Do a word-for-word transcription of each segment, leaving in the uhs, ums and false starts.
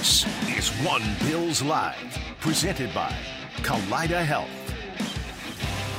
This is One Bills Live, presented by Kaleida Health.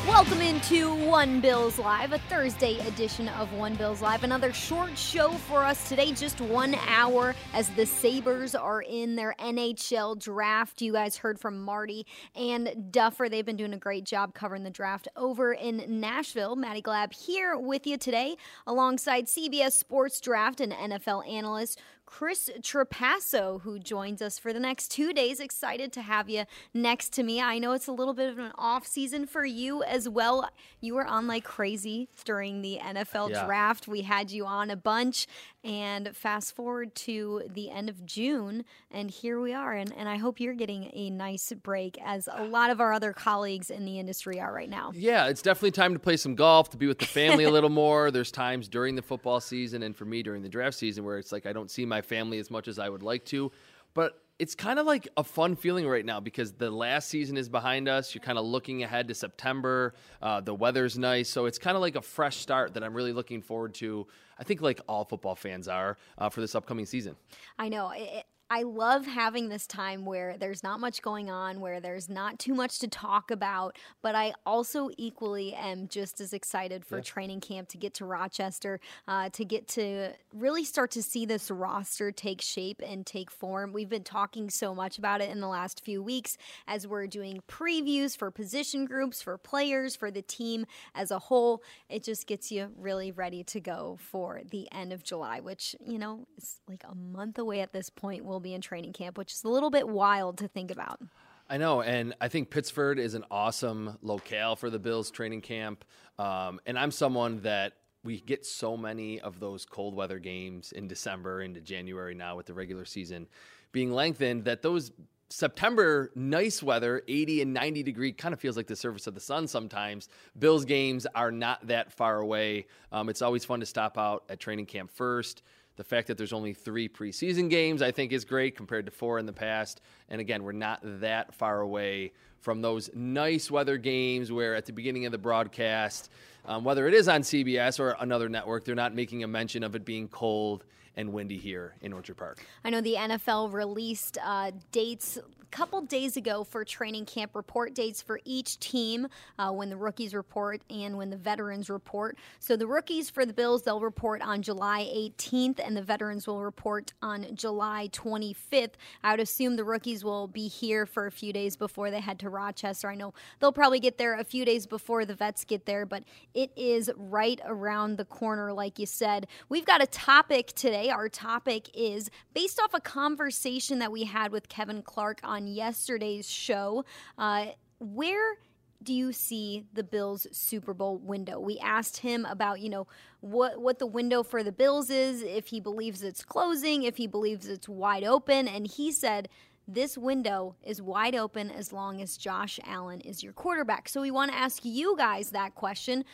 Welcome into One Bills Live, a Thursday edition of One Bills Live. Another short show for us today, just one hour as the Sabres are in their N H L draft. You guys heard from Marty and Duffer. They've been doing a great job covering the draft over in Nashville. Maddie Glab here with you today alongside C B S Sports Draft and N F L analyst Chris Trapasso, who joins us for the next two days. Excited to have you next to me. I know it's a little bit of an off season for you as well. You were on like crazy during the N F L yeah. draft. We had you on a bunch. And fast forward to the end of June, and here we are. And, and I hope you're getting a nice break, as a lot of our other colleagues in the industry are right now. Yeah, it's definitely time to play some golf, to be with the family a little more. There's times during the football season and for me during the draft season where it's like I don't see my family as much as I would like to, but it's kind of like a fun feeling right now because the last season is behind us. You're kind of looking ahead to September. Uh, the weather's nice. So it's kind of like a fresh start that I'm really looking forward to. I think like all football fans are uh, for this upcoming season. I know. It- I love having this time where there's not much going on, where there's not too much to talk about, but I also equally am just as excited for yeah. training camp, to get to Rochester, uh, to get to really start to see this roster take shape and take form. We've been talking so much about it in the last few weeks as we're doing previews for position groups, for players, for the team as a whole. It just gets you really ready to go for the end of July, which, you know, is like a month away at this point. We'll be in training camp, which is a little bit wild to think about. I know, and I think Pittsford is an awesome locale for the Bills training camp, um, and I'm someone that we get so many of those cold weather games in December into January now with the regular season being lengthened, that those September nice weather, eighty and ninety degree, kind of feels like the surface of the sun sometimes. Bills games are not that far away. Um, it's always fun to stop out at training camp first. The fact that there's only three preseason games, I think, is great compared to four in the past. And again, we're not that far away from those nice weather games where at the beginning of the broadcast, um, whether it is on C B S or another network, they're not making a mention of it being cold and windy here in Orchard Park. I know the N F L released uh, dates a couple days ago for training camp report dates for each team, uh, when the rookies report and when the veterans report. So the rookies for the Bills, they'll report on July eighteenth, and the veterans will report on July twenty-fifth. I would assume the rookies will be here for a few days before they head to Rochester. I know they'll probably get there a few days before the vets get there, but it is right around the corner, like you said. We've got a topic today. Our topic is based off a conversation that we had with Kevin Clark on yesterday's show. Uh, where do you see the Bills' Super Bowl window? We asked him about, you know, what what the window for the Bills is, if he believes it's closing, if he believes it's wide open, and he said this window is wide open as long as Josh Allen is your quarterback. So we want to ask you guys that question.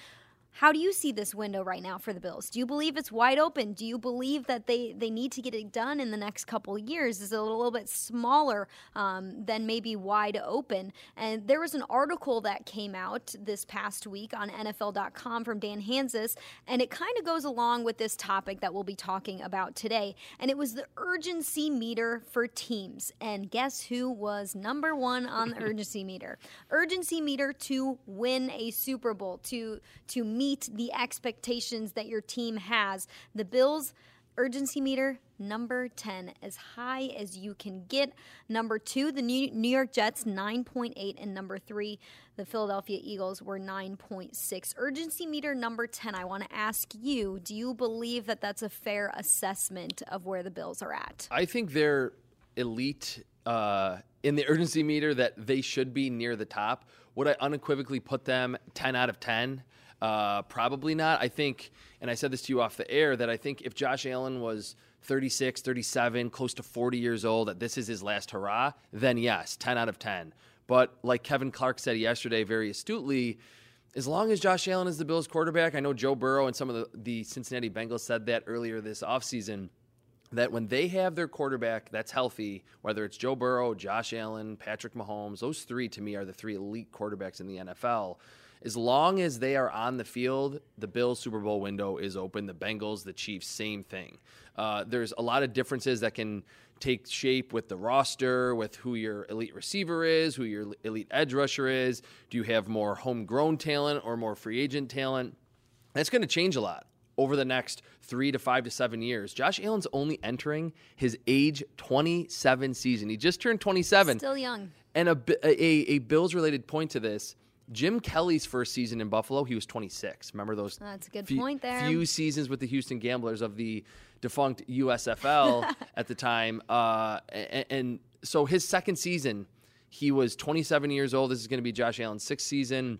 How do you see this window right now for the Bills? Do you believe it's wide open? Do you believe that they, they need to get it done in the next couple of years? Is it a little bit smaller um, than maybe wide open? And there was an article that came out this past week on N F L dot com from Dan Hansis, and it kind of goes along with this topic that we'll be talking about today. And it was the urgency meter for teams. And guess who was number one on the urgency meter? Urgency meter to win a Super Bowl, to, to meet the expectations that your team has. The Bills' urgency meter, number ten, as high as you can get. Number two, the New York Jets, nine point eight, and number three, the Philadelphia Eagles were nine point six. Urgency meter number ten, I want to ask you, do you believe that that's a fair assessment of where the Bills are at? I think they're elite uh, in the urgency meter, that they should be near the top. Would I unequivocally put them ten out of ten? Uh, probably not. I think, and I said this to you off the air, that I think if Josh Allen was thirty-six, thirty-seven, close to forty years old, that this is his last hurrah, then yes, ten out of ten. But like Kevin Clark said yesterday very astutely, as long as Josh Allen is the Bills quarterback, I know Joe Burrow and some of the, the Cincinnati Bengals said that earlier this offseason, that when they have their quarterback that's healthy, whether it's Joe Burrow, Josh Allen, Patrick Mahomes, those three to me are the three elite quarterbacks in the N F L. As long as they are on the field, the Bills Super Bowl window is open. The Bengals, the Chiefs, same thing. Uh, there's a lot of differences that can take shape with the roster, with who your elite receiver is, who your elite edge rusher is. Do you have more homegrown talent or more free agent talent? That's going to change a lot over the next three to five to seven years. Josh Allen's only entering his age twenty-seven season. He just turned twenty-seven. Still young. And a, a, a Bills-related point to this, Jim Kelly's first season in Buffalo, he was twenty-six. Remember those That's a good few, point there. few seasons with the Houston Gamblers of the defunct U S F L at the time. Uh, and, and so his second season, he was twenty-seven years old. This is going to be Josh Allen's sixth season.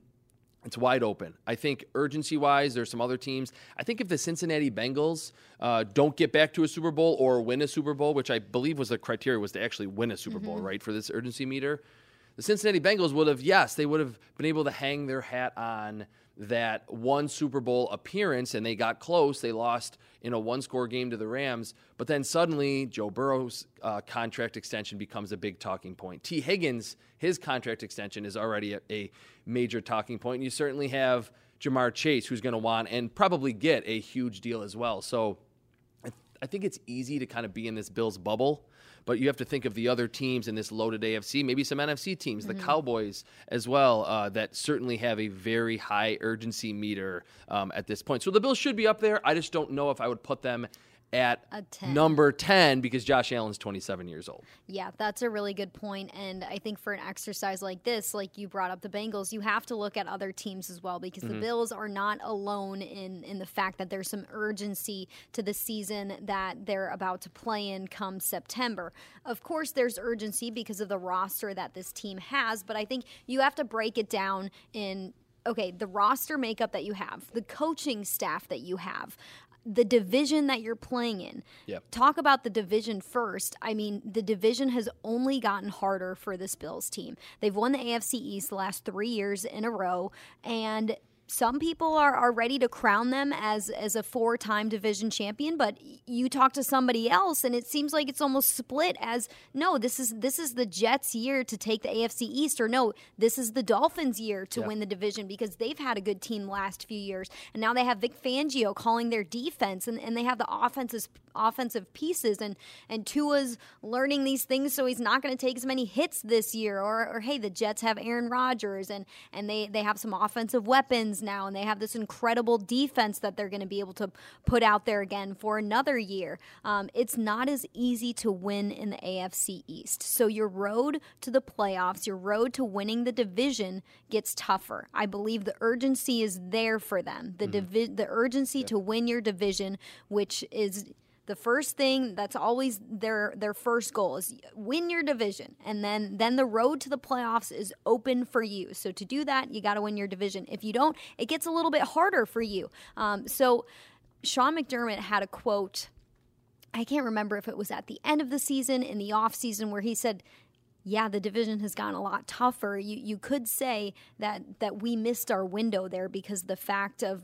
It's wide open. I think urgency-wise, there's some other teams. I think if the Cincinnati Bengals uh, don't get back to a Super Bowl or win a Super Bowl, which I believe was the criteria was to actually win a Super mm-hmm. Bowl, right, for this urgency meter, the Cincinnati Bengals would have, yes, they would have been able to hang their hat on that one Super Bowl appearance, and they got close. They lost in a one-score game to the Rams, but then suddenly Joe Burrow's uh, contract extension becomes a big talking point. T. Higgins, his contract extension is already a, a major talking point. And you certainly have Jamar Chase, who's going to want and probably get a huge deal as well. So I, th- I think it's easy to kind of be in this Bills bubble. But you have to think of the other teams in this loaded A F C, maybe some N F C teams, mm-hmm. the Cowboys as well, uh, that certainly have a very high urgency meter um, at this point. So the Bills should be up there. I just don't know if I would put them at ten. Number ten because Josh Allen's twenty-seven years old. Yeah, that's a really good point. And I think for an exercise like this, like you brought up the Bengals, you have to look at other teams as well because mm-hmm. the Bills are not alone in, in the fact that there's some urgency to the season that they're about to play in come September. Of course, there's urgency because of the roster that this team has, but I think you have to break it down in, okay, the roster makeup that you have, the coaching staff that you have, the division that you're playing in. Yep. Talk about the division first. I mean, the division has only gotten harder for this Bills team. They've won the A F C East the last three years in a row, and some people are, are ready to crown them as, as a four-time division champion, but you talk to somebody else, and it seems like it's almost split as, no, this is this is the Jets' year to take the A F C East, or no, this is the Dolphins' year to yeah. win the division because they've had a good team last few years, and now they have Vic Fangio calling their defense, and, and they have the offenses, offensive pieces, and, and Tua's learning these things, so he's not going to take as many hits this year, or, or hey, the Jets have Aaron Rodgers, and, and they, they have some offensive weapons now, and they have this incredible defense that they're going to be able to put out there again for another year. Um, it's not as easy to win in the A F C East. So your road to the playoffs, your road to winning the division gets tougher. I believe the urgency is there for them. The mm-hmm. divi- the urgency yeah. to win your division, which is the first thing that's always their their first goal is win your division, and then then the road to the playoffs is open for you. So to do that, you got to win your division. If you don't, it gets a little bit harder for you. Um, so Sean McDermott had a quote. I can't remember if it was at the end of the season, in the off season, where he said, yeah, the division has gotten a lot tougher. You you could say that that we missed our window there because the fact of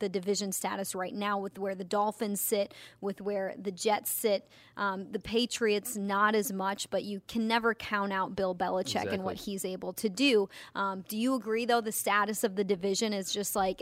the division status right now with where the Dolphins sit, with where the Jets sit, um, the Patriots not as much, but you can never count out Bill Belichick exactly. and what he's able to do. Um, do you agree, though, the status of the division is just like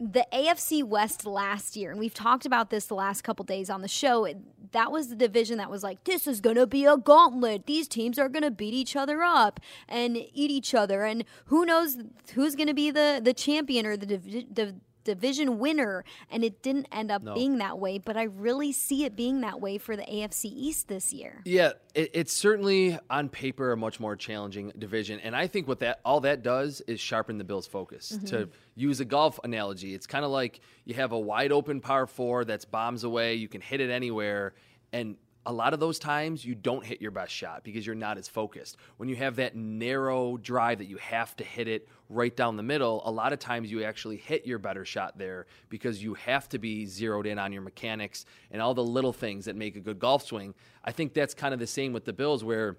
the A F C West last year, and we've talked about this the last couple days on the show, that was the division that was like, this is going to be a gauntlet. These teams are going to beat each other up and eat each other, and who knows who's going to be the, the champion or the, div- the division winner, and it didn't end up no. being that way, but I really see it being that way for the A F C East this year. Yeah, it, it's certainly on paper a much more challenging division, and I think what that all that does is sharpen the Bills' focus mm-hmm. to use a golf analogy. It's kind of like you have a wide open par four that's bombs away. You can hit it anywhere. And a lot of those times you don't hit your best shot because you're not as focused. When you have that narrow drive that you have to hit it right down the middle, a lot of times you actually hit your better shot there because you have to be zeroed in on your mechanics and all the little things that make a good golf swing. I think that's kind of the same with the Bills where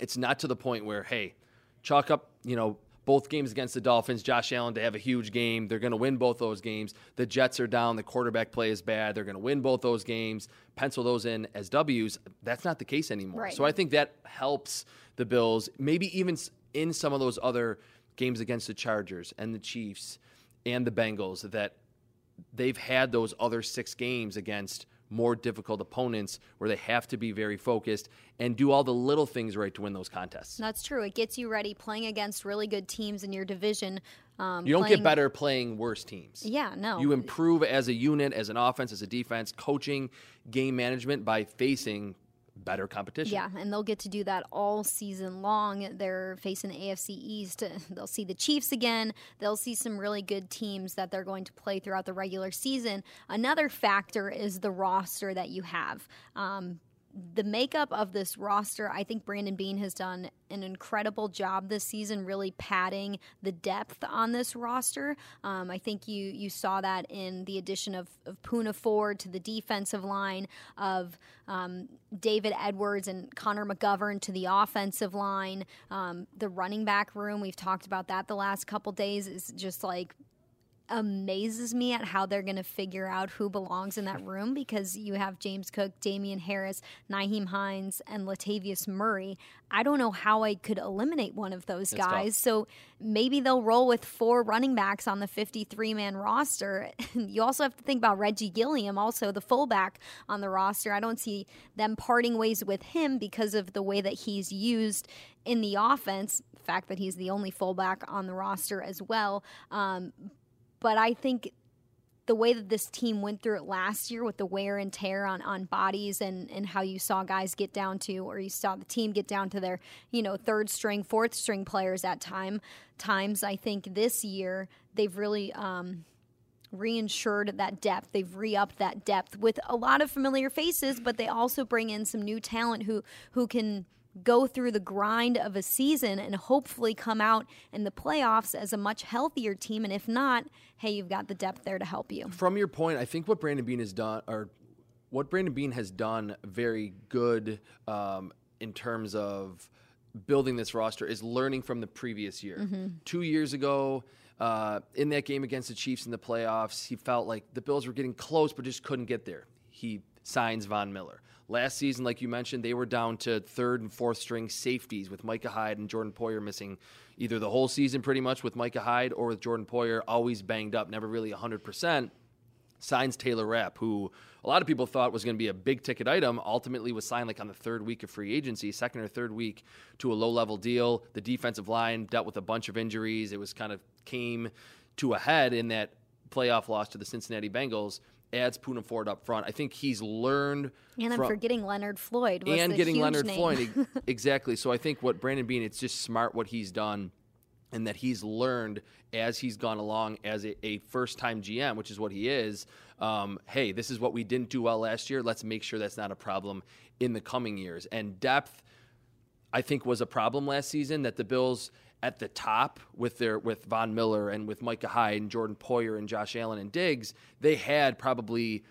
it's not to the point where, hey, chalk up, you know, both games against the Dolphins, Josh Allen to have a huge game. They're going to win both those games. The Jets are down. The quarterback play is bad. They're going to win both those games. Pencil those in as W's. That's not the case anymore. Right. So I think that helps the Bills, maybe even in some of those other games against the Chargers and the Chiefs and the Bengals that they've had those other six games against more difficult opponents where they have to be very focused and do all the little things right to win those contests. That's true. It gets you ready playing against really good teams in your division. Um, you don't playing... get better playing worse teams. Yeah, no. You improve as a unit, as an offense, as a defense, coaching, game management by facing better competition. Yeah, and they'll get to do that all season long. They're facing the A F C East. They'll see the Chiefs again. They'll see some really good teams that they're going to play throughout the regular season. Another factor is the roster that you have. Um, the makeup of this roster, I think Brandon Bean has done an incredible job this season really padding the depth on this roster. Um, I think you you saw that in the addition of, of Poona Ford to the defensive line, of um, David Edwards and Connor McGovern to the offensive line. Um, the running back room, we've talked about that the last couple days, is just like amazes me at how they're going to figure out who belongs in that room, because you have James Cook, Damian Harris, Nyheim Hines, and Latavius Murray. I don't know how I could eliminate one of those That's guys. Tough. So maybe they'll roll with four running backs on the fifty-three man roster. You also have to think about Reggie Gilliam, also the fullback on the roster. I don't see them parting ways with him because of the way that he's used in the offense, the fact that he's the only fullback on the roster as well. Um, But I think the way that this team went through it last year with the wear and tear on, on bodies and, and how you saw guys get down to, or you saw the team get down to their, you know, third string, fourth string players at time times, I think this year they've really um, reinsured that depth. They've re-upped that depth with a lot of familiar faces, but they also bring in some new talent who, who can – go through the grind of a season and hopefully come out in the playoffs as a much healthier team. And if not, hey, you've got the depth there to help you. From your point, I think what Brandon Bean has done, or what Brandon Bean has done very good um, in terms of building this roster, is learning from the previous year. Mm-hmm. Two years ago, uh, in that game against the Chiefs in the playoffs, he felt like the Bills were getting close but just couldn't get there. He signs Von Miller. Last season, like you mentioned, they were down to third and fourth string safeties with Micah Hyde and Jordan Poyer missing either the whole season pretty much with Micah Hyde or with Jordan Poyer always banged up, never really one hundred percent. Signs Taylor Rapp, who a lot of people thought was going to be a big-ticket item, ultimately was signed like on the third week of free agency, second or third week to a low-level deal. The defensive line dealt with a bunch of injuries. It was kind of came to a head in that playoff loss to the Cincinnati Bengals. Adds Poona Ford up front. I think he's learned. And I'm from, forgetting Leonard Floyd. Was and the getting huge Leonard name. Floyd. Exactly. So I think what Brandon Bean, it's just smart what he's done and that he's learned as he's gone along as a, a first-time G M, which is what he is. Um, hey, this is what we didn't do well last year. Let's make sure that's not a problem in the coming years. And depth, I think, was a problem last season that the Bills – at the top with their with Von Miller and with Micah Hyde and Jordan Poyer and Josh Allen and Diggs, they had probably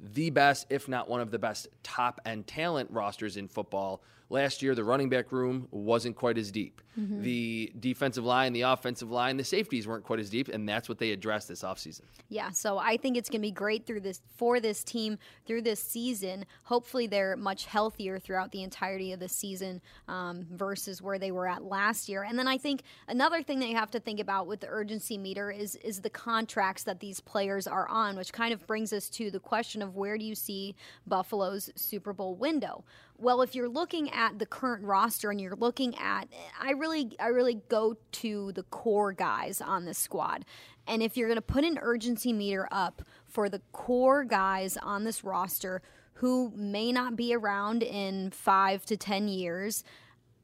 the best, if not one of the best, top-end talent rosters in football. Last year, the running back room wasn't quite as deep. Mm-hmm. The defensive line, the offensive line, the safeties weren't quite as deep, and that's what they addressed this offseason. Yeah, so I think it's going to be great through this for this team through this season. Hopefully they're much healthier throughout the entirety of the season um, versus where they were at last year. And then I think another thing that you have to think about with the urgency meter is, is the contracts that these players are on, which kind of brings us to the question of where do you see Buffalo's Super Bowl window? Well, if you're looking at the current roster and you're looking at, I really, I really go to the core guys on this squad. And if you're going to put an urgency meter up for the core guys on this roster who may not be around in five to ten years,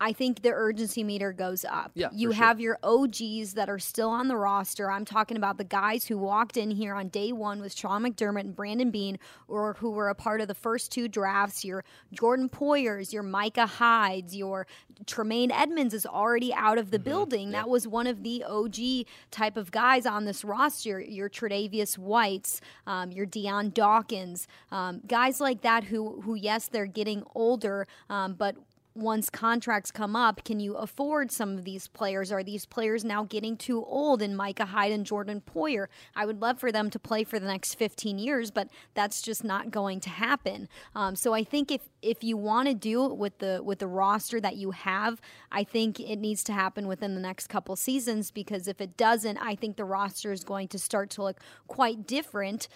I think the urgency meter goes up. Yeah, you have sure. your O Gs that are still on the roster. I'm talking about the guys who walked in here on day one with Sean McDermott and Brandon Bean, or who were a part of the first two drafts. Your Jordan Poyers, your Micah Hydes, your Tremaine Edmonds is already out of the mm-hmm. building. Yeah. That was one of the O G type of guys on this roster. Your Tre'Davious Whites, um, your Deion Dawkins, um, guys like that who, who yes, they're getting older, um, but once contracts come up, can you afford some of these players? Are these players now getting too old in Micah Hyde and Jordan Poyer? I would love for them to play for the next fifteen years, but that's just not going to happen. Um, so I think if if you want to do it with the, with the roster that you have, I think it needs to happen within the next couple seasons, because if it doesn't, I think the roster is going to start to look quite different.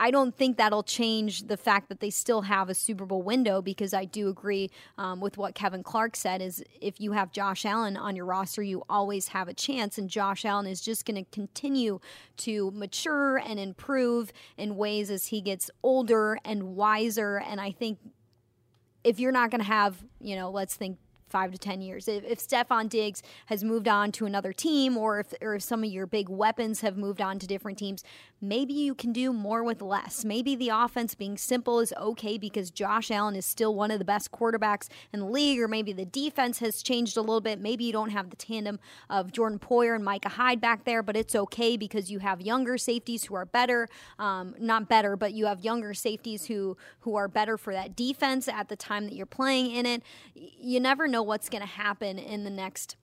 I don't think that'll change the fact that they still have a Super Bowl window, because I do agree um, with what Kevin Clark said is if you have Josh Allen on your roster, you always have a chance, and Josh Allen is just going to continue to mature and improve in ways as he gets older and wiser. And I think if you're not going to have, you know, let's think, five to ten years. If, if Stephon Diggs has moved on to another team, or if, or if some of your big weapons have moved on to different teams, maybe you can do more with less. Maybe the offense being simple is okay because Josh Allen is still one of the best quarterbacks in the league, or maybe the defense has changed a little bit. Maybe you don't have the tandem of Jordan Poyer and Micah Hyde back there, but it's okay because you have younger safeties who are better, um, not better, but you have younger safeties who, who are better for that defense at the time that you're playing in it. You never know what's going to happen in the next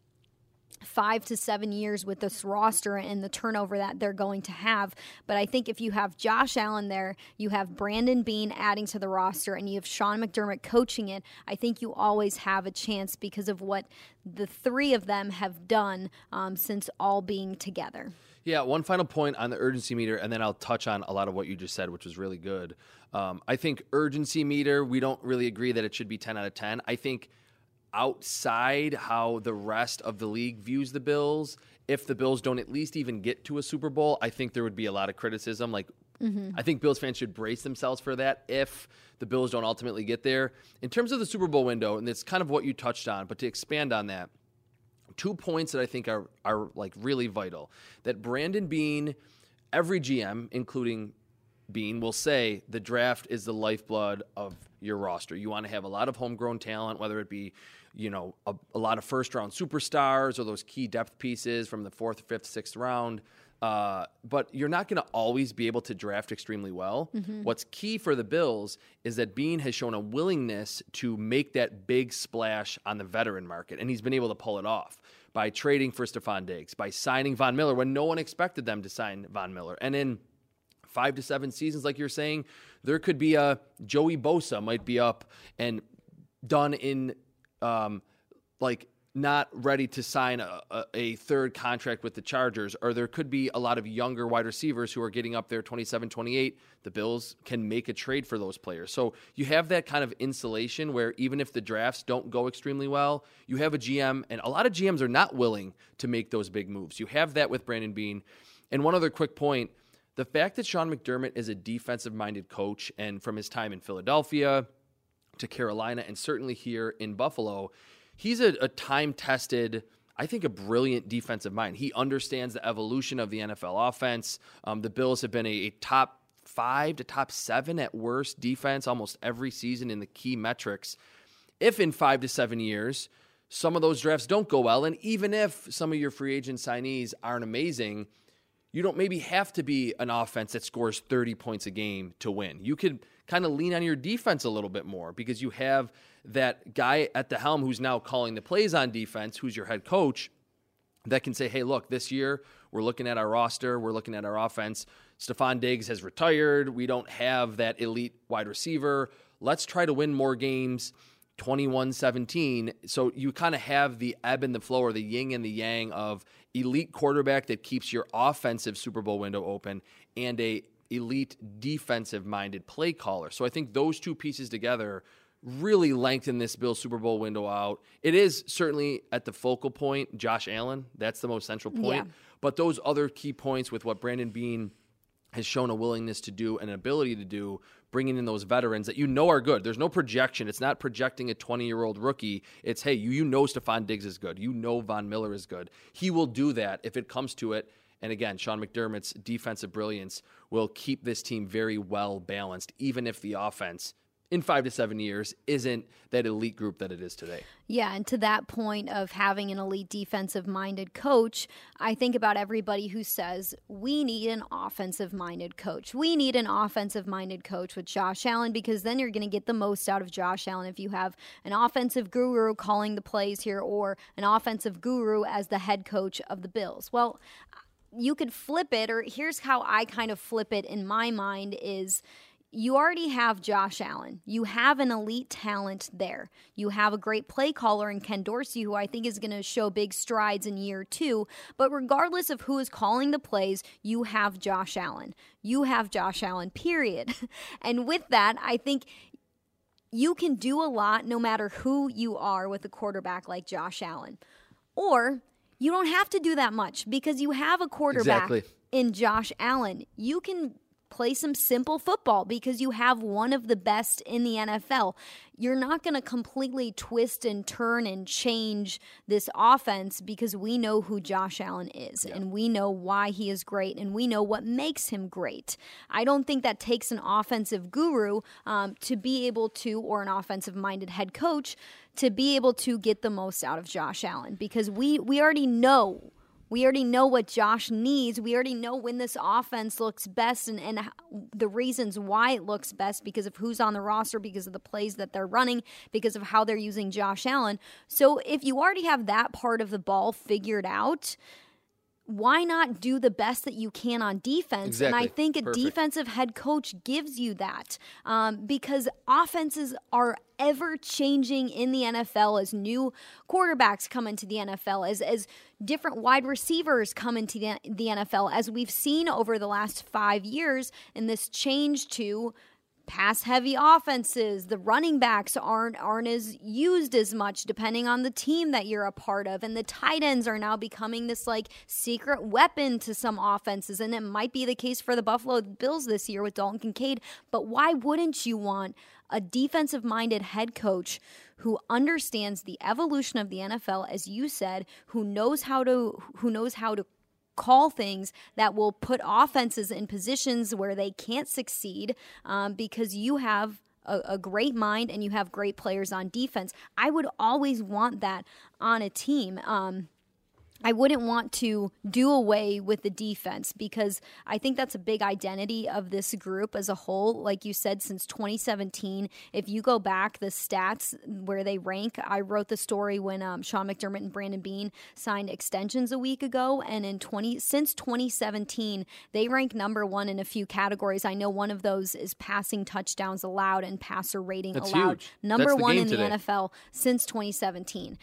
five to seven years with this roster and the turnover that they're going to have. But I think if you have Josh Allen there, you have Brandon Bean adding to the roster, and you have Sean McDermott coaching it, I think you always have a chance because of what the three of them have done um, since all being together. Yeah, one final point on the urgency meter, and then I'll touch on a lot of what you just said, which was really good. Um, I think urgency meter, we don't really agree that it should be ten out of ten. I think outside how the rest of the league views the Bills, if the Bills don't at least even get to a Super Bowl, I think there would be a lot of criticism. Like, mm-hmm. I think Bills fans should brace themselves for that if the Bills don't ultimately get there. In terms of the Super Bowl window, and it's kind of what you touched on, but to expand on that, two points that I think are, are like really vital. That Brandon Bean, every G M, including Bean, will say the draft is the lifeblood of your roster. You want to have a lot of homegrown talent, whether it be, you know, a, a lot of first-round superstars or those key depth pieces from the fourth, fifth, sixth round. Uh, but you're not going to always be able to draft extremely well. Mm-hmm. What's key for the Bills is that Bean has shown a willingness to make that big splash on the veteran market, and he's been able to pull it off by trading for Stephon Diggs, by signing Von Miller when no one expected them to sign Von Miller. And in five to seven seasons, like you're saying, there could be a Joey Bosa might be up and done in um, like not ready to sign a, a third contract with the Chargers, or there could be a lot of younger wide receivers who are getting up there twenty-seven, twenty-eight. The Bills can make a trade for those players. So you have that kind of insulation where even if the drafts don't go extremely well, you have a G M, and a lot of G Ms are not willing to make those big moves. You have that with Brandon Bean. And one other quick point, the fact that Sean McDermott is a defensive-minded coach, and from his time in Philadelphia to Carolina and certainly here in Buffalo, he's a, a time-tested, I think, a brilliant defensive mind. He understands the evolution of the N F L offense. Um, the Bills have been a, a top five to top seven at worst defense almost every season in the key metrics. If in five to seven years some of those drafts don't go well, and even if some of your free agent signees aren't amazing, you don't maybe have to be an offense that scores thirty points a game to win. You could kind of lean on your defense a little bit more because you have that guy at the helm who's now calling the plays on defense, who's your head coach, that can say, hey, look, this year we're looking at our roster, we're looking at our offense. Stephon Diggs has retired. We don't have that elite wide receiver. Let's try to win more games twenty-one seventeen. So you kind of have the ebb and the flow, or the yin and the yang of elite quarterback that keeps your offensive Super Bowl window open, and a elite defensive-minded play caller. So I think those two pieces together really lengthen this Bills Super Bowl window out. It is certainly at the focal point, Josh Allen. That's the most central point. Yeah. But those other key points with what Brandon Bean has shown a willingness to do and an ability to do, bringing in those veterans that you know are good. There's no projection. It's not projecting a twenty-year-old rookie. It's, hey, you, you know Stephon Diggs is good. You know Von Miller is good. He will do that if it comes to it. And again, Sean McDermott's defensive brilliance will keep this team very well balanced, even if the offense in five to seven years isn't that elite group that it is today. Yeah, and to that point of having an elite defensive-minded coach, I think about everybody who says, we need an offensive-minded coach. We need an offensive-minded coach with Josh Allen, because then you're going to get the most out of Josh Allen if you have an offensive guru calling the plays here or an offensive guru as the head coach of the Bills. Well, you could flip it, or here's how I kind of flip it in my mind is, you already have Josh Allen. You have an elite talent there. You have a great play caller in Ken Dorsey, who I think is going to show big strides in year two. But regardless of who is calling the plays, you have Josh Allen. You have Josh Allen, period. And with that, I think you can do a lot no matter who you are with a quarterback like Josh Allen. Or you don't have to do that much because you have a quarterback exactly. in Josh Allen. You can play some simple football because you have one of the best in the N F L. You're not going to completely twist and turn and change this offense because we know who Josh Allen is yeah. and we know why he is great and we know what makes him great. I don't think that takes an offensive guru um, to be able to, or an offensive-minded head coach, to be able to get the most out of Josh Allen, because we, we already know We already know what Josh needs. We already know when this offense looks best and, and the reasons why it looks best, because of who's on the roster, because of the plays that they're running, because of how they're using Josh Allen. So if you already have that part of the ball figured out, why not do the best that you can on defense? Exactly. And I think a Perfect. defensive head coach gives you that um, because offenses are ever-changing in the N F L as new quarterbacks come into the N F L, as, as different wide receivers come into the, the N F L, as we've seen over the last five years in this change to pass-heavy offenses. The running backs aren't aren't as used as much depending on the team that you're a part of, and the tight ends are now becoming this like secret weapon to some offenses, and it might be the case for the Buffalo Bills this year with Dalton Kincaid. But why wouldn't you want a defensive-minded head coach who understands the evolution of the N F L, as you said, who knows how to who knows how to call things that will put offenses in positions where they can't succeed um, because you have a, a great mind and you have great players on defense. I would always want that on a team. Um, I wouldn't want to do away with the defense because I think that's a big identity of this group as a whole. Like you said, since twenty seventeen, if you go back, the stats where they rank, I wrote the story when um, Sean McDermott and Brandon Bean signed extensions a week ago, and in twenty since twenty seventeen, they rank number one in a few categories. I know one of those is passing touchdowns allowed and passer rating that's allowed. Huge. Number that's one the in today. The N F L since twenty seventeen.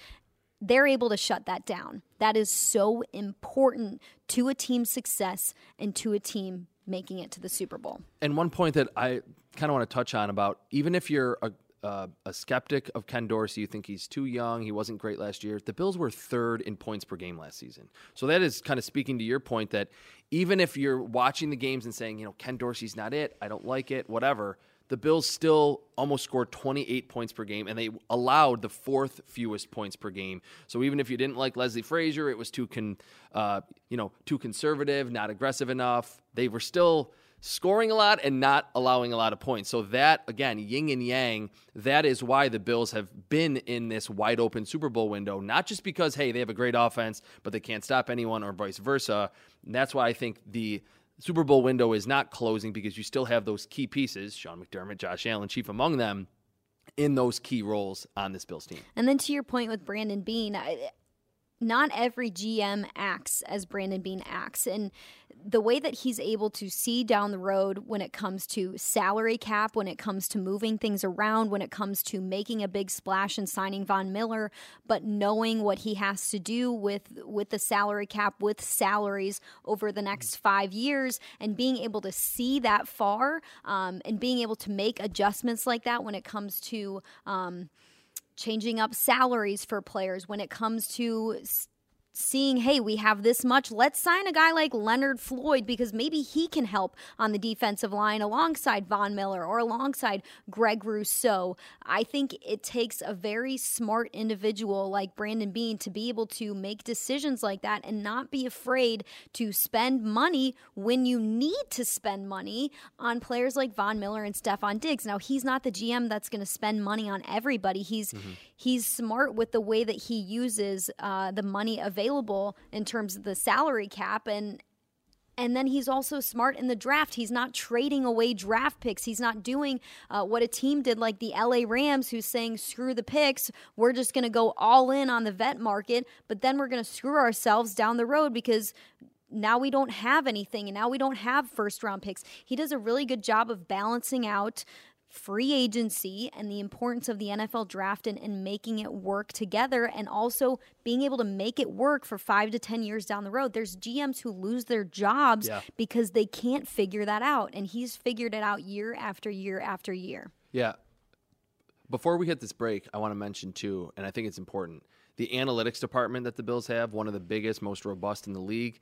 They're able to shut that down. That is so important to a team's success and to a team making it to the Super Bowl. And one point that I kind of want to touch on about, even if you're a, uh, a skeptic of Ken Dorsey, you think he's too young, he wasn't great last year, the Bills were third in points per game last season. So that is kind of speaking to your point that even if you're watching the games and saying, you know, Ken Dorsey's not it, I don't like it, whatever, the Bills still almost scored twenty-eight points per game, and they allowed the fourth fewest points per game. So even if you didn't like Leslie Frazier, it was too con, uh, you know, too conservative, not aggressive enough, they were still scoring a lot and not allowing a lot of points. So that, again, yin and yang, that is why the Bills have been in this wide open Super Bowl window, not just because, hey, they have a great offense, but they can't stop anyone, or vice versa. And that's why I think the Super Bowl window is not closing, because you still have those key pieces, Sean McDermott, Josh Allen, chief among them, in those key roles on this Bills team. And then to your point with Brandon Bean, I, not every G M acts as Brandon Bean acts. And the way that he's able to see down the road when it comes to salary cap, when it comes to moving things around, when it comes to making a big splash and signing Von Miller, but knowing what he has to do with, with the salary cap, with salaries over the next five years, and being able to see that far um, and being able to make adjustments like that when it comes to um, changing up salaries for players, when it comes to s- seeing, hey, we have this much. Let's sign a guy like Leonard Floyd because maybe he can help on the defensive line alongside Von Miller or alongside Greg Rousseau. I think it takes a very smart individual like Brandon Bean to be able to make decisions like that and not be afraid to spend money when you need to spend money on players like Von Miller and Stephon Diggs. Now, he's not the G M that's going to spend money on everybody. He's mm-hmm. he's smart with the way that he uses uh, the money available in terms of the salary cap, and and then he's also smart in the draft. He's not trading away draft picks. He's not doing uh, what a team did like the L A Rams, who's saying, screw the picks. We're just going to go all in on the vet market, but then we're going to screw ourselves down the road because now we don't have anything, and now we don't have first-round picks. He does a really good job of balancing out free agency and the importance of the N F L draft and, and making it work together, and also being able to make it work for five to ten years down the road. There's G Ms who lose their jobs yeah. because they can't figure that out, and he's figured it out year after year after year. Yeah. Before we hit this break, I want to mention, too, and I think it's important, the analytics department that the Bills have, one of the biggest, most robust in the league.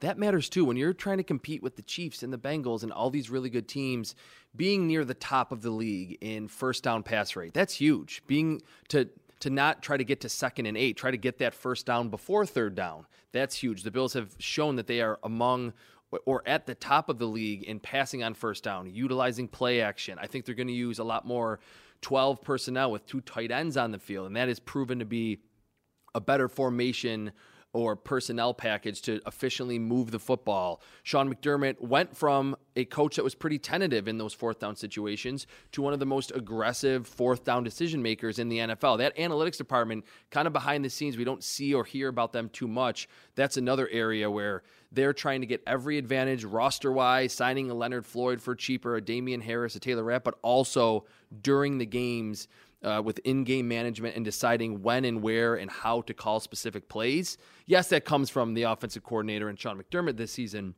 That matters, too. When you're trying to compete with the Chiefs and the Bengals and all these really good teams, being near the top of the league in first down pass rate, that's huge. Being to to not try to get to second and eight, try to get that first down before third down, that's huge. The Bills have shown that they are among or at the top of the league in passing on first down, utilizing play action. I think they're going to use a lot more twelve personnel with two tight ends on the field, and that has proven to be a better formation or personnel package to efficiently move the football. Sean McDermott went from a coach that was pretty tentative in those fourth down situations to one of the most aggressive fourth down decision makers in the N F L. That analytics department, kind of behind the scenes, we don't see or hear about them too much. That's another area where they're trying to get every advantage roster-wise, signing a Leonard Floyd for cheaper, a Damian Harris, a Taylor Rapp, but also during the games Uh, with in-game management and deciding when and where and how to call specific plays. Yes, that comes from the offensive coordinator and Sean McDermott this season,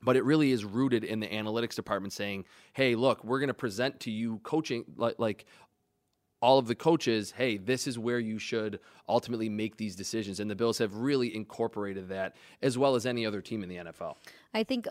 but it really is rooted in the analytics department saying, hey, look, we're going to present to you coaching, like, like all of the coaches, hey, this is where you should ultimately make these decisions. And the Bills have really incorporated that as well as any other team in the N F L. I think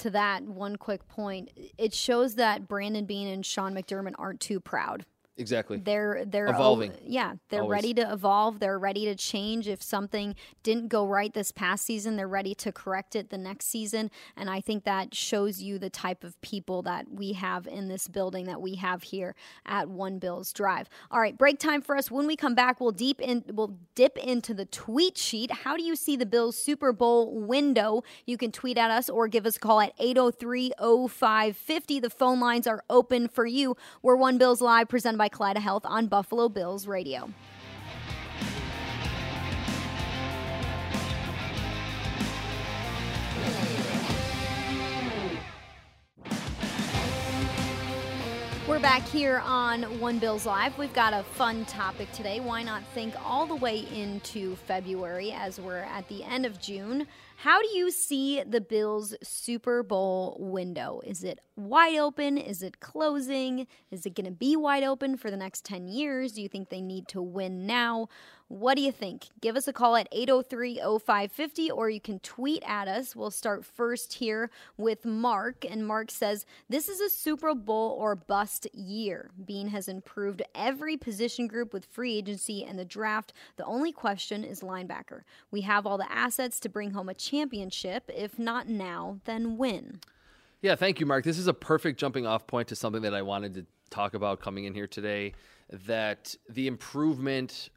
to that one quick point, it shows that Brandon Bean and Sean McDermott aren't too proud. Exactly. They're they're evolving. Yeah, they're Always. ready to evolve. They're ready to change. If something didn't go right this past season, they're ready to correct it the next season. And I think that shows you the type of people that we have in this building, that we have here at One Bills Drive. All right, break time for us. When we come back, we'll deep in. We'll dip into the tweet sheet. How do you see the Bills Super Bowl window? You can tweet at us or give us a call at eight oh three, oh five five oh. The phone lines are open for you. We're One Bills Live, presented by by Kaleida Health on Buffalo Bills Radio. We're back here on One Bills Live. We've got a fun topic today. Why not think all the way into February as we're at the end of June? How do you see the Bills' Super Bowl window? Is it wide open? Is it closing? Is it going to be wide open for the next ten years? Do you think they need to win now? What do you think? Give us a call at eight oh three, oh five five oh, or you can tweet at us. We'll start first here with Mark, and Mark says, this is a Super Bowl or bust year. Bean has improved every position group with free agency and the draft. The only question is linebacker. We have all the assets to bring home a chance. Championship, if not now, then when? Yeah, thank you, Mark. This is a perfect jumping off point to something that I wanted to talk about coming in here today, that the improvement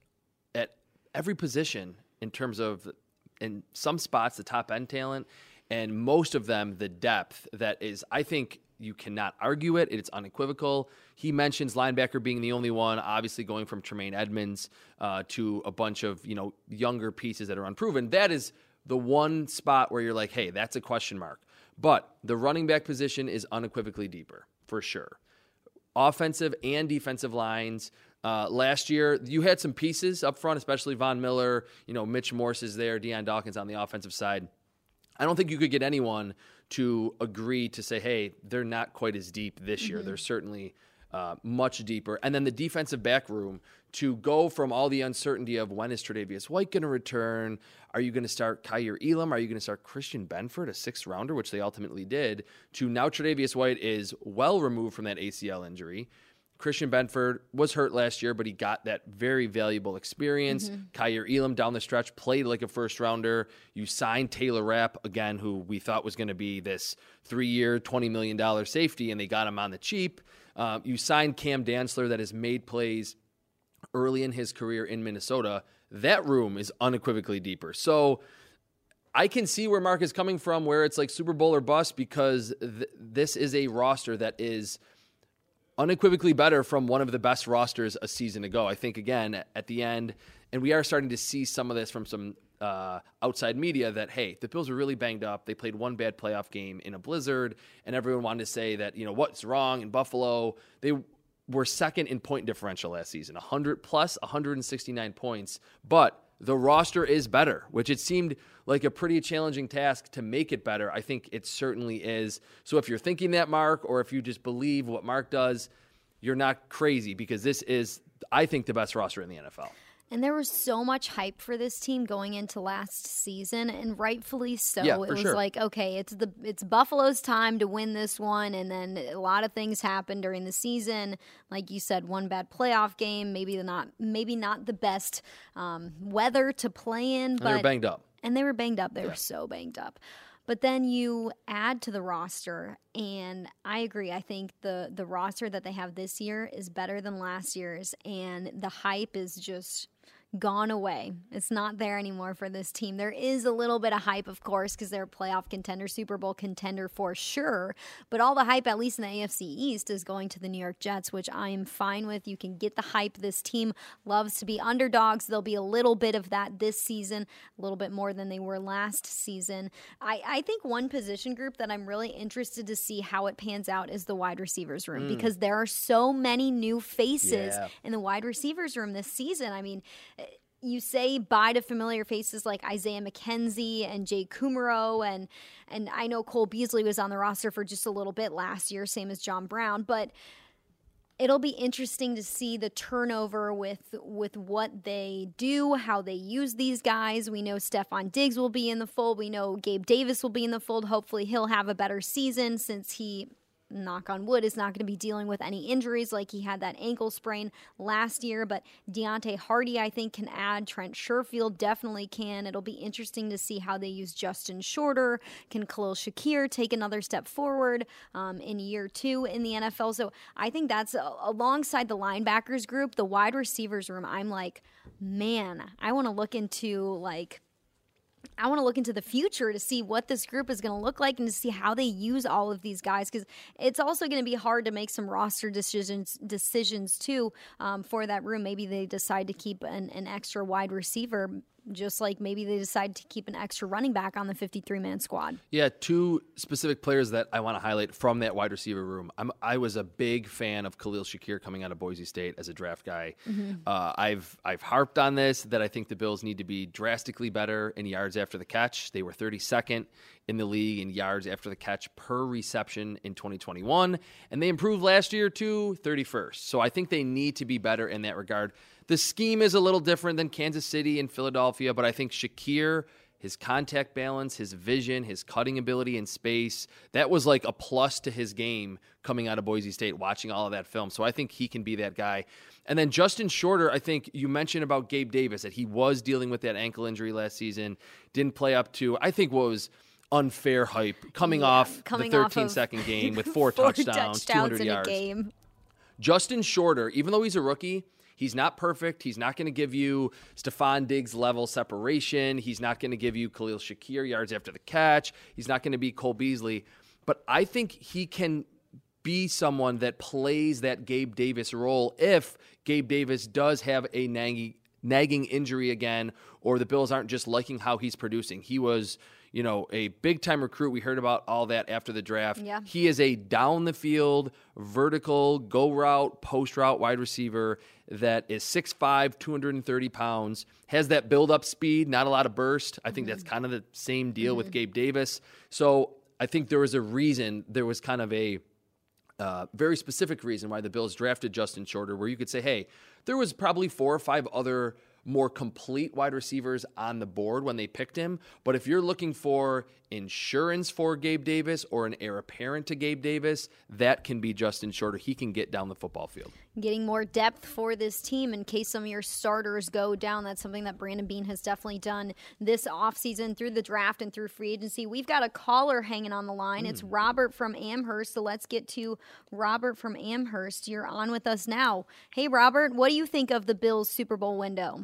at every position in terms of, in some spots, the top end talent, and most of them, the depth that is, I think you cannot argue it. It's unequivocal. He mentions linebacker being the only one, obviously going from Tremaine Edmonds uh, to a bunch of, you know, younger pieces that are unproven. That is the one spot where you're like, hey, that's a question mark. But the running back position is unequivocally deeper, for sure. Offensive and defensive lines. Uh, last year, you had some pieces up front, especially Von Miller. You know, Mitch Morse is there, Deion Dawkins on the offensive side. I don't think you could get anyone to agree to say, hey, they're not quite as deep this mm-hmm. year. They're certainly uh, much deeper. And then the defensive back room, to go from all the uncertainty of when is Tre'Davious White going to return? Are you going to start Kaiir Elam? Are you going to start Christian Benford, a sixth rounder, which they ultimately did, to now Tre'Davious White is well removed from that A C L injury. Christian Benford was hurt last year, but he got that very valuable experience. Mm-hmm. Kaiir Elam down the stretch played like a first rounder. You signed Taylor Rapp, again, who we thought was going to be this three-year, twenty million dollars safety, and they got him on the cheap. Uh, you signed Cam Dantzler that has made plays early in his career in Minnesota. That room is unequivocally deeper. So I can see where Mark is coming from, where it's like Super Bowl or bust, because th- this is a roster that is – unequivocally better from one of the best rosters a season ago. I think, again, at the end, and we are starting to see some of this from some uh, outside media that, hey, the Bills were really banged up. They played one bad playoff game in a blizzard, and everyone wanted to say that, you know, what's wrong in Buffalo? They were second in point differential last season, one hundred plus, one hundred sixty-nine points, but the roster is better, which it seemed like a pretty challenging task to make it better. I think it certainly is. So if you're thinking that, Mark, or if you just believe what Mark does, you're not crazy, because this is, I think, the best roster in the N F L. And there was so much hype for this team going into last season, and rightfully so. Yeah, it was sure. like, okay, it's the it's Buffalo's time to win this one, and then a lot of things happened during the season. Like you said, one bad playoff game, maybe not maybe not the best um, weather to play in. But, and they were banged up. And they were banged up. They yeah. were so banged up. But then you add to the roster, and I agree. I think the, the roster that they have this year is better than last year's, and the hype is just gone away. It's not there anymore for this team. There is a little bit of hype, of course, because they're a playoff contender, Super Bowl contender for sure. But all the hype, at least in the A F C East, is going to the New York Jets, which I am fine with. You can get the hype. This team loves to be underdogs. There'll be a little bit of that this season, a little bit more than they were last season. I, I think one position group that I'm really interested to see how it pans out is the wide receivers room, mm. because there are so many new faces yeah. in the wide receivers room this season. I mean, you say bye to familiar faces like Isaiah McKenzie and Jay Kumaro, and and I know Cole Beasley was on the roster for just a little bit last year, same as John Brown, but it'll be interesting to see the turnover with with what they do, how they use these guys. We know Stephon Diggs will be in the fold. We know Gabe Davis will be in the fold. Hopefully he'll have a better season, since he, knock on wood, is not going to be dealing with any injuries like he had that ankle sprain last year. But Deontay Hardy, I think, can add. Trent Sherfield definitely can. It'll be interesting to see how they use Justin Shorter. Can Khalil Shakir take another step forward um, in year two in the N F L? So I think that's, uh, alongside the linebackers group, the wide receivers room, I'm like, man, I want to look into, like, I want to look into the future to see what this group is going to look like and to see how they use all of these guys, because it's also going to be hard to make some roster decisions decisions too um, for that room. Maybe they decide to keep an, an extra wide receiver, just like maybe they decide to keep an extra running back on the fifty-three man squad. Yeah, two specific players that I want to highlight from that wide receiver room. I'm, I was a big fan of Khalil Shakir coming out of Boise State as a draft guy. Mm-hmm. Uh, I've I've harped on this, that I think the Bills need to be drastically better in yards after the catch. They were thirty-second in the league in yards after the catch per reception in twenty twenty-one, and they improved last year to thirty-first. So I think they need to be better in that regard. The scheme is a little different than Kansas City and Philadelphia, but I think Shakir, his contact balance, his vision, his cutting ability in space, that was like a plus to his game coming out of Boise State, watching all of that film. So I think he can be that guy. And then Justin Shorter, I think you mentioned about Gabe Davis, that he was dealing with that ankle injury last season, didn't play up to, I think, what was unfair hype coming yeah, off coming the thirteen-second of game with four, four touchdowns, touchdowns, two hundred in yards. A game. Justin Shorter, even though he's a rookie, he's not perfect. He's not going to give you Stephon Diggs level separation. He's not going to give you Khalil Shakir yards after the catch. He's not going to be Cole Beasley. But I think he can be someone that plays that Gabe Davis role if Gabe Davis does have a nagging, nagging injury again, or the Bills aren't just liking how he's producing. He was, you know, a big-time recruit. We heard about all that after the draft. Yeah. He is a down-the-field, vertical, go-route, post-route wide receiver that is six five, two hundred thirty pounds, has that build-up speed, not a lot of burst. I think mm-hmm. that's kind of the same deal mm-hmm. with Gabe Davis. So I think there was a reason, there was kind of a uh, very specific reason why the Bills drafted Justin Shorter, where you could say, hey, there was probably four or five other more complete wide receivers on the board when they picked him. But if you're looking for insurance for Gabe Davis or an heir apparent to Gabe Davis, that can be Justin Shorter. He can get down the football field. Getting more depth for this team in case some of your starters go down. That's something that Brandon Bean has definitely done this offseason through the draft and through free agency. We've got a caller hanging on the line. Mm. It's Robert from Amherst. So let's get to Robert from Amherst. You're on with us now. Hey, Robert, what do you think of the Bills Super Bowl window?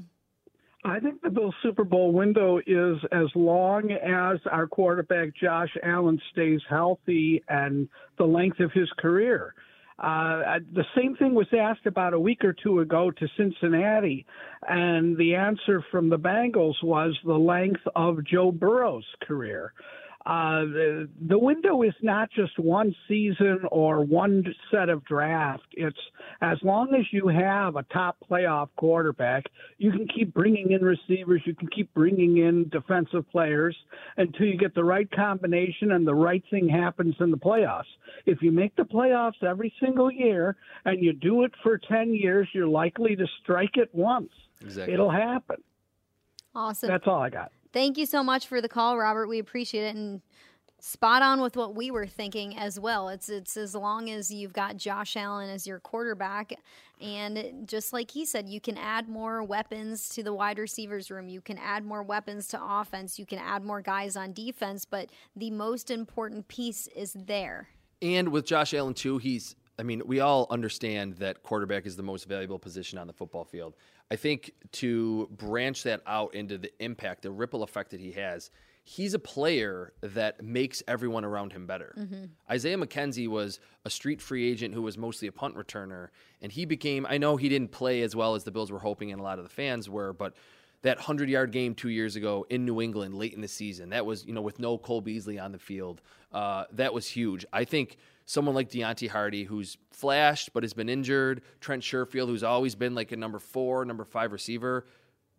I think the Bills Super Bowl window is as long as our quarterback Josh Allen stays healthy and the length of his career. Uh, the same thing was asked about a week or two ago to Cincinnati, and the answer from the Bengals was the length of Joe Burrow's career. Uh, the, the window is not just one season or one set of draft. It's as long as you have a top playoff quarterback, you can keep bringing in receivers, you can keep bringing in defensive players until you get the right combination and the right thing happens in the playoffs. If you make the playoffs every single year and you do it for ten years, you're likely to strike it once. Exactly. It'll happen. Awesome. That's all I got. Thank you so much for the call, Robert. We appreciate it, and spot on with what we were thinking as well. It's it's as long as you've got Josh Allen as your quarterback, and just like he said, you can add more weapons to the wide receivers room. You can add more weapons to offense. You can add more guys on defense, but the most important piece is there. And with Josh Allen, too, he's I mean, we all understand that quarterback is the most valuable position on the football field. I think to branch that out into the impact, the ripple effect that he has, he's a player that makes everyone around him better. Mm-hmm. Isaiah McKenzie was a street free agent who was mostly a punt returner, and he became, I know he didn't play as well as the Bills were hoping and a lot of the fans were, but that hundred-yard game two years ago in New England late in the season, that was, you know, with no Cole Beasley on the field, uh, that was huge. I think someone like Deonte Hardy, who's flashed but has been injured, Trent Sherfield, who's always been like a number four, number five receiver,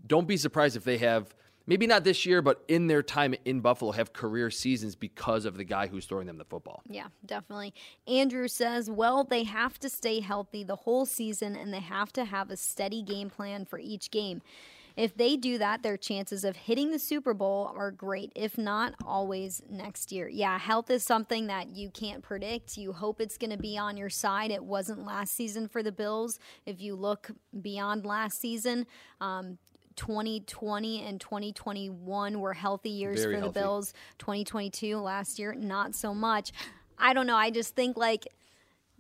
don't be surprised if they have, maybe not this year, but in their time in Buffalo, have career seasons because of the guy who's throwing them the football. Yeah, definitely. Andrew says, well, they have to stay healthy the whole season, and they have to have a steady game plan for each game. If they do that, their chances of hitting the Super Bowl are great. If not, always next year. Yeah, health is something that you can't predict. You hope it's going to be on your side. It wasn't last season for the Bills. If you look beyond last season, um, twenty twenty and twenty twenty-one were healthy years Very for healthy. the Bills. twenty twenty-two, last year, not so much. I don't know. I just think, like,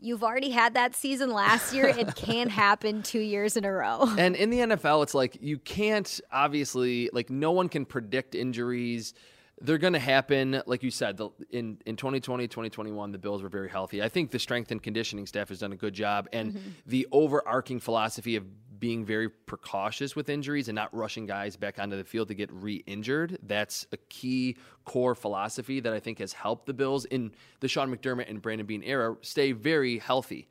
you've already had that season last year. It can happen two years in a row. And in the N F L, it's like you can't, obviously, like no one can predict injuries. They're going to happen. Like you said, the, in, in twenty twenty, twenty twenty-one, the Bills were very healthy. I think the strength and conditioning staff has done a good job. And mm-hmm. the overarching philosophy of being very precautious with injuries and not rushing guys back onto the field to get re-injured, that's a key core philosophy that I think has helped the Bills in the Sean McDermott and Brandon Bean era stay very healthy.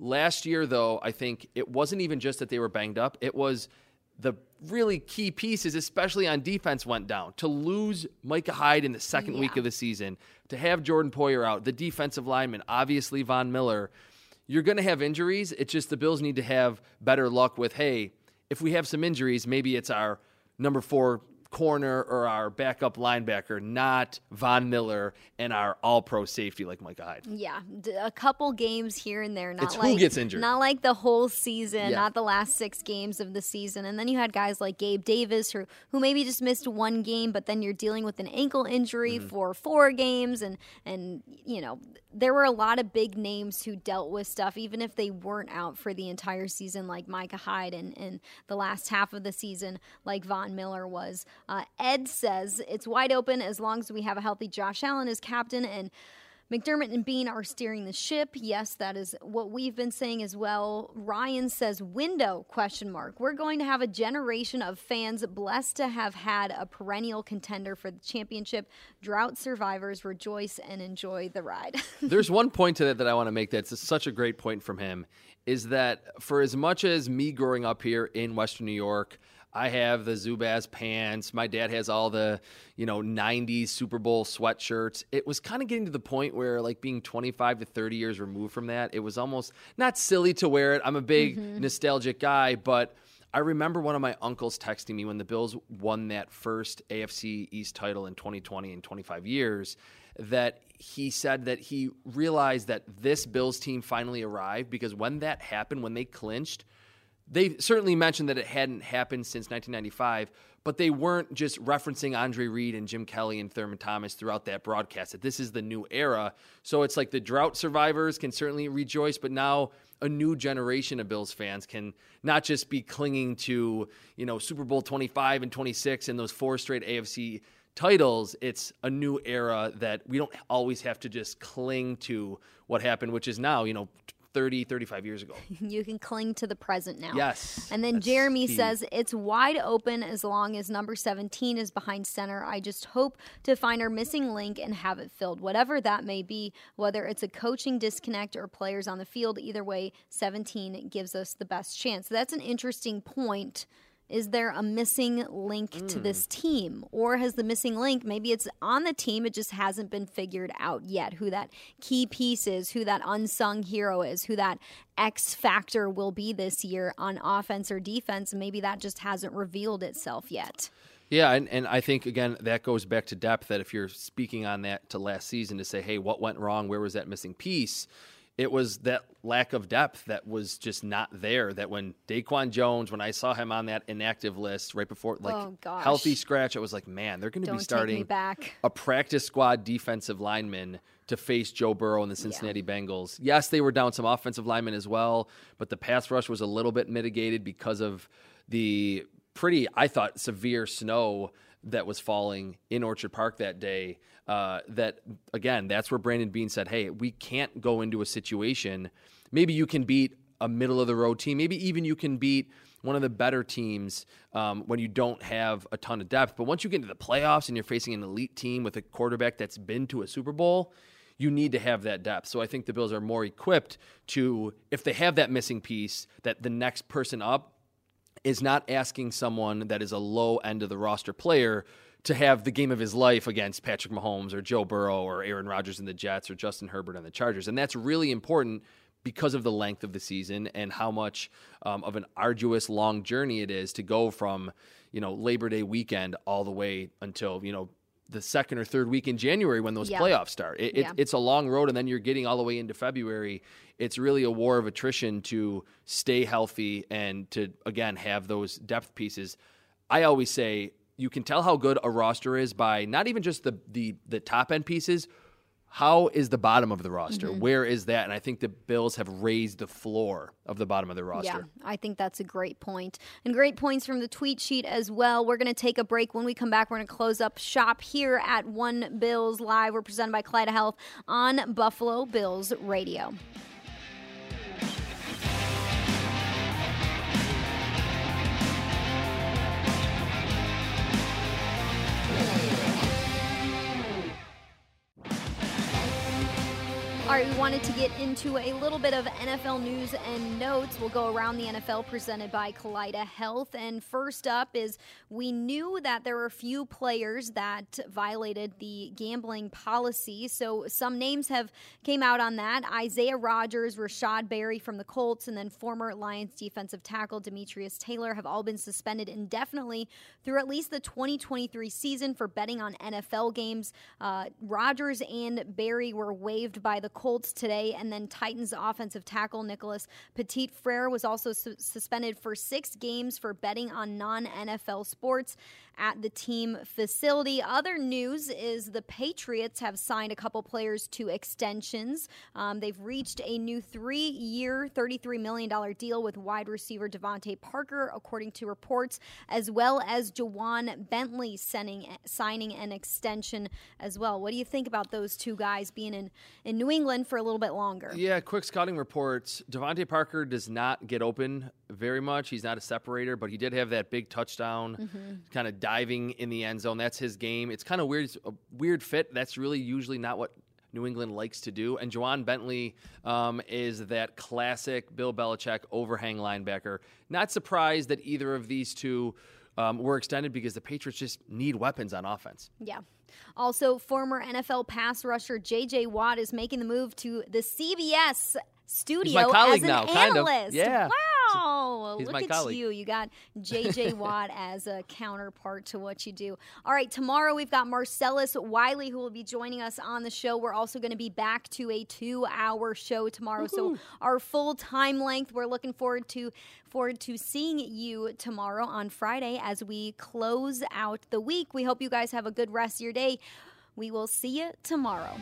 Last year, though, I think it wasn't even just that they were banged up. It was the really key pieces, especially on defense, went down. To lose Micah Hyde in the second yeah. week of the season, to have Jordan Poyer out, the defensive lineman, obviously Von Miller, you're going to have injuries. It's just the Bills need to have better luck with, hey, if we have some injuries, maybe it's our number four corner or our backup linebacker, not Von Miller and our all-pro safety like Micah Hyde. Yeah, a couple games here and there. Not it's like, who gets injured. Not like the whole season, yeah. not the last six games of the season. And then you had guys like Gabe Davis who, who maybe just missed one game, but then you're dealing with an ankle injury mm-hmm. for four games. And, and, you know, there were a lot of big names who dealt with stuff, even if they weren't out for the entire season, like Micah Hyde and, and the last half of the season, like Von Miller was. Uh, Ed says it's wide open as long as we have a healthy Josh Allen as captain and McDermott and Bean are steering the ship. Yes, that is what we've been saying as well. Ryan says window question mark. We're going to have a generation of fans blessed to have had a perennial contender for the championship. Drought survivors rejoice and enjoy the ride. There's one point to that that I want to make. That's such a great point from him is that for as much as me growing up here in Western New York, I have the Zubaz pants. My dad has all the, you know, nineties Super Bowl sweatshirts. It was kind of getting to the point where, like, being twenty-five to thirty years removed from that, it was almost not silly to wear it. I'm a big mm-hmm. nostalgic guy, but I remember one of my uncles texting me when the Bills won that first A F C East title in twenty twenty in twenty-five years, that he said that he realized that this Bills team finally arrived, because when that happened, when they clinched, they certainly mentioned that it hadn't happened since nineteen ninety-five, but they weren't just referencing Andre Reed and Jim Kelly and Thurman Thomas throughout that broadcast, that this is the new era. So it's like the drought survivors can certainly rejoice, but now a new generation of Bills fans can not just be clinging to, you know, Super Bowl twenty-five and twenty-six and those four straight A F C titles. It's a new era that we don't always have to just cling to what happened, which is now, you know, thirty, thirty-five years ago. You can cling to the present now. Yes. And then Jeremy key. says, it's wide open as long as number seventeen is behind center. I just hope to find our missing link and have it filled. Whatever that may be, whether it's a coaching disconnect or players on the field, either way, seventeen gives us the best chance. So that's an interesting point. Is there a missing link mm. to this team? Or has the missing link, maybe it's on the team, it just hasn't been figured out yet, who that key piece is, who that unsung hero is, who that X factor will be this year on offense or defense. Maybe that just hasn't revealed itself yet. Yeah, and, and I think, again, that goes back to depth, that if you're speaking on that to last season to say, hey, what went wrong? Where was that missing piece? It was that lack of depth that was just not there. That when Daquan Jones, when I saw him on that inactive list right before, like oh, healthy scratch, I was like, man, they're going to be starting back. a practice squad defensive lineman to face Joe Burrow and the Cincinnati yeah. Bengals. Yes, they were down some offensive linemen as well, but the pass rush was a little bit mitigated because of the pretty, I thought, severe snow that was falling in Orchard Park that day. Uh, that, again, that's where Brandon Bean said, hey, we can't go into a situation. Maybe you can beat a middle-of-the-road team. Maybe even you can beat one of the better teams um, when you don't have a ton of depth. But once you get into the playoffs and you're facing an elite team with a quarterback that's been to a Super Bowl, you need to have that depth. So I think the Bills are more equipped to, if they have that missing piece, that the next person up is not asking someone that is a low end of the roster player to have the game of his life against Patrick Mahomes or Joe Burrow or Aaron Rodgers and the Jets or Justin Herbert and the Chargers. And that's really important because of the length of the season and how much um, of an arduous long journey it is to go from, you know, Labor Day weekend all the way until, you know, the second or third week in January when those yeah. playoffs start. It, yeah. it, it's a long road, and then you're getting all the way into February. It's really a war of attrition to stay healthy and to, again, have those depth pieces. I always say you can tell how good a roster is by not even just the the, the top-end pieces. How is the bottom of the roster? Mm-hmm. Where is that? And I think the Bills have raised the floor of the bottom of the roster. Yeah, I think that's a great point. And great points from the tweet sheet as well. We're going to take a break. When we come back, we're going to close up shop here at One Bills Live. We're presented by Kaleida Health on Buffalo Bills Radio. All right, we wanted to get into a little bit of N F L news and notes. We'll go around the N F L presented by Kaleida Health. And first up is we knew that there were a few players that violated the gambling policy. So some names have came out on that. Isaiah Rodgers, Rashad Berry from the Colts, and then former Lions defensive tackle Demetrius Taylor have all been suspended indefinitely through at least the twenty twenty-three season for betting on N F L games. Uh, Rodgers and Berry were waived by the Colts today, and then Titans offensive tackle Nicholas Petit-Frere was also su- suspended for six games for betting on non-N F L sports at the team facility. Other news is the Patriots have signed a couple players to extensions. Um, they've reached a new three-year, thirty-three million dollars deal with wide receiver Devontae Parker, according to reports, as well as Jawan Bentley sending, signing an extension as well. What do you think about those two guys being in, in New England for a little bit longer? Yeah, quick scouting reports. Devontae Parker does not get open very much. He's not a separator, but he did have that big touchdown, mm-hmm. kind of diving in the end zone. That's his game. It's kind of weird. It's a weird fit. That's really usually not what New England likes to do. And Juwan Bentley um, is that classic Bill Belichick overhang linebacker. Not surprised that either of these two um, were extended because the Patriots just need weapons on offense. Yeah. Also, former N F L pass rusher J J Watt is making the move to the C B S studio as an now, analyst. Kind of. Yeah. Wow. He's Look at colleague. you. You got J J Watt as a counterpart to what you do. All right. Tomorrow we've got Marcellus Wiley who will be joining us on the show. We're also going to be back to a two-hour show tomorrow. Woo-hoo. So our full time length. We're looking forward to forward to seeing you tomorrow on Friday as we close out the week. We hope you guys have a good rest of your day. We will see you tomorrow.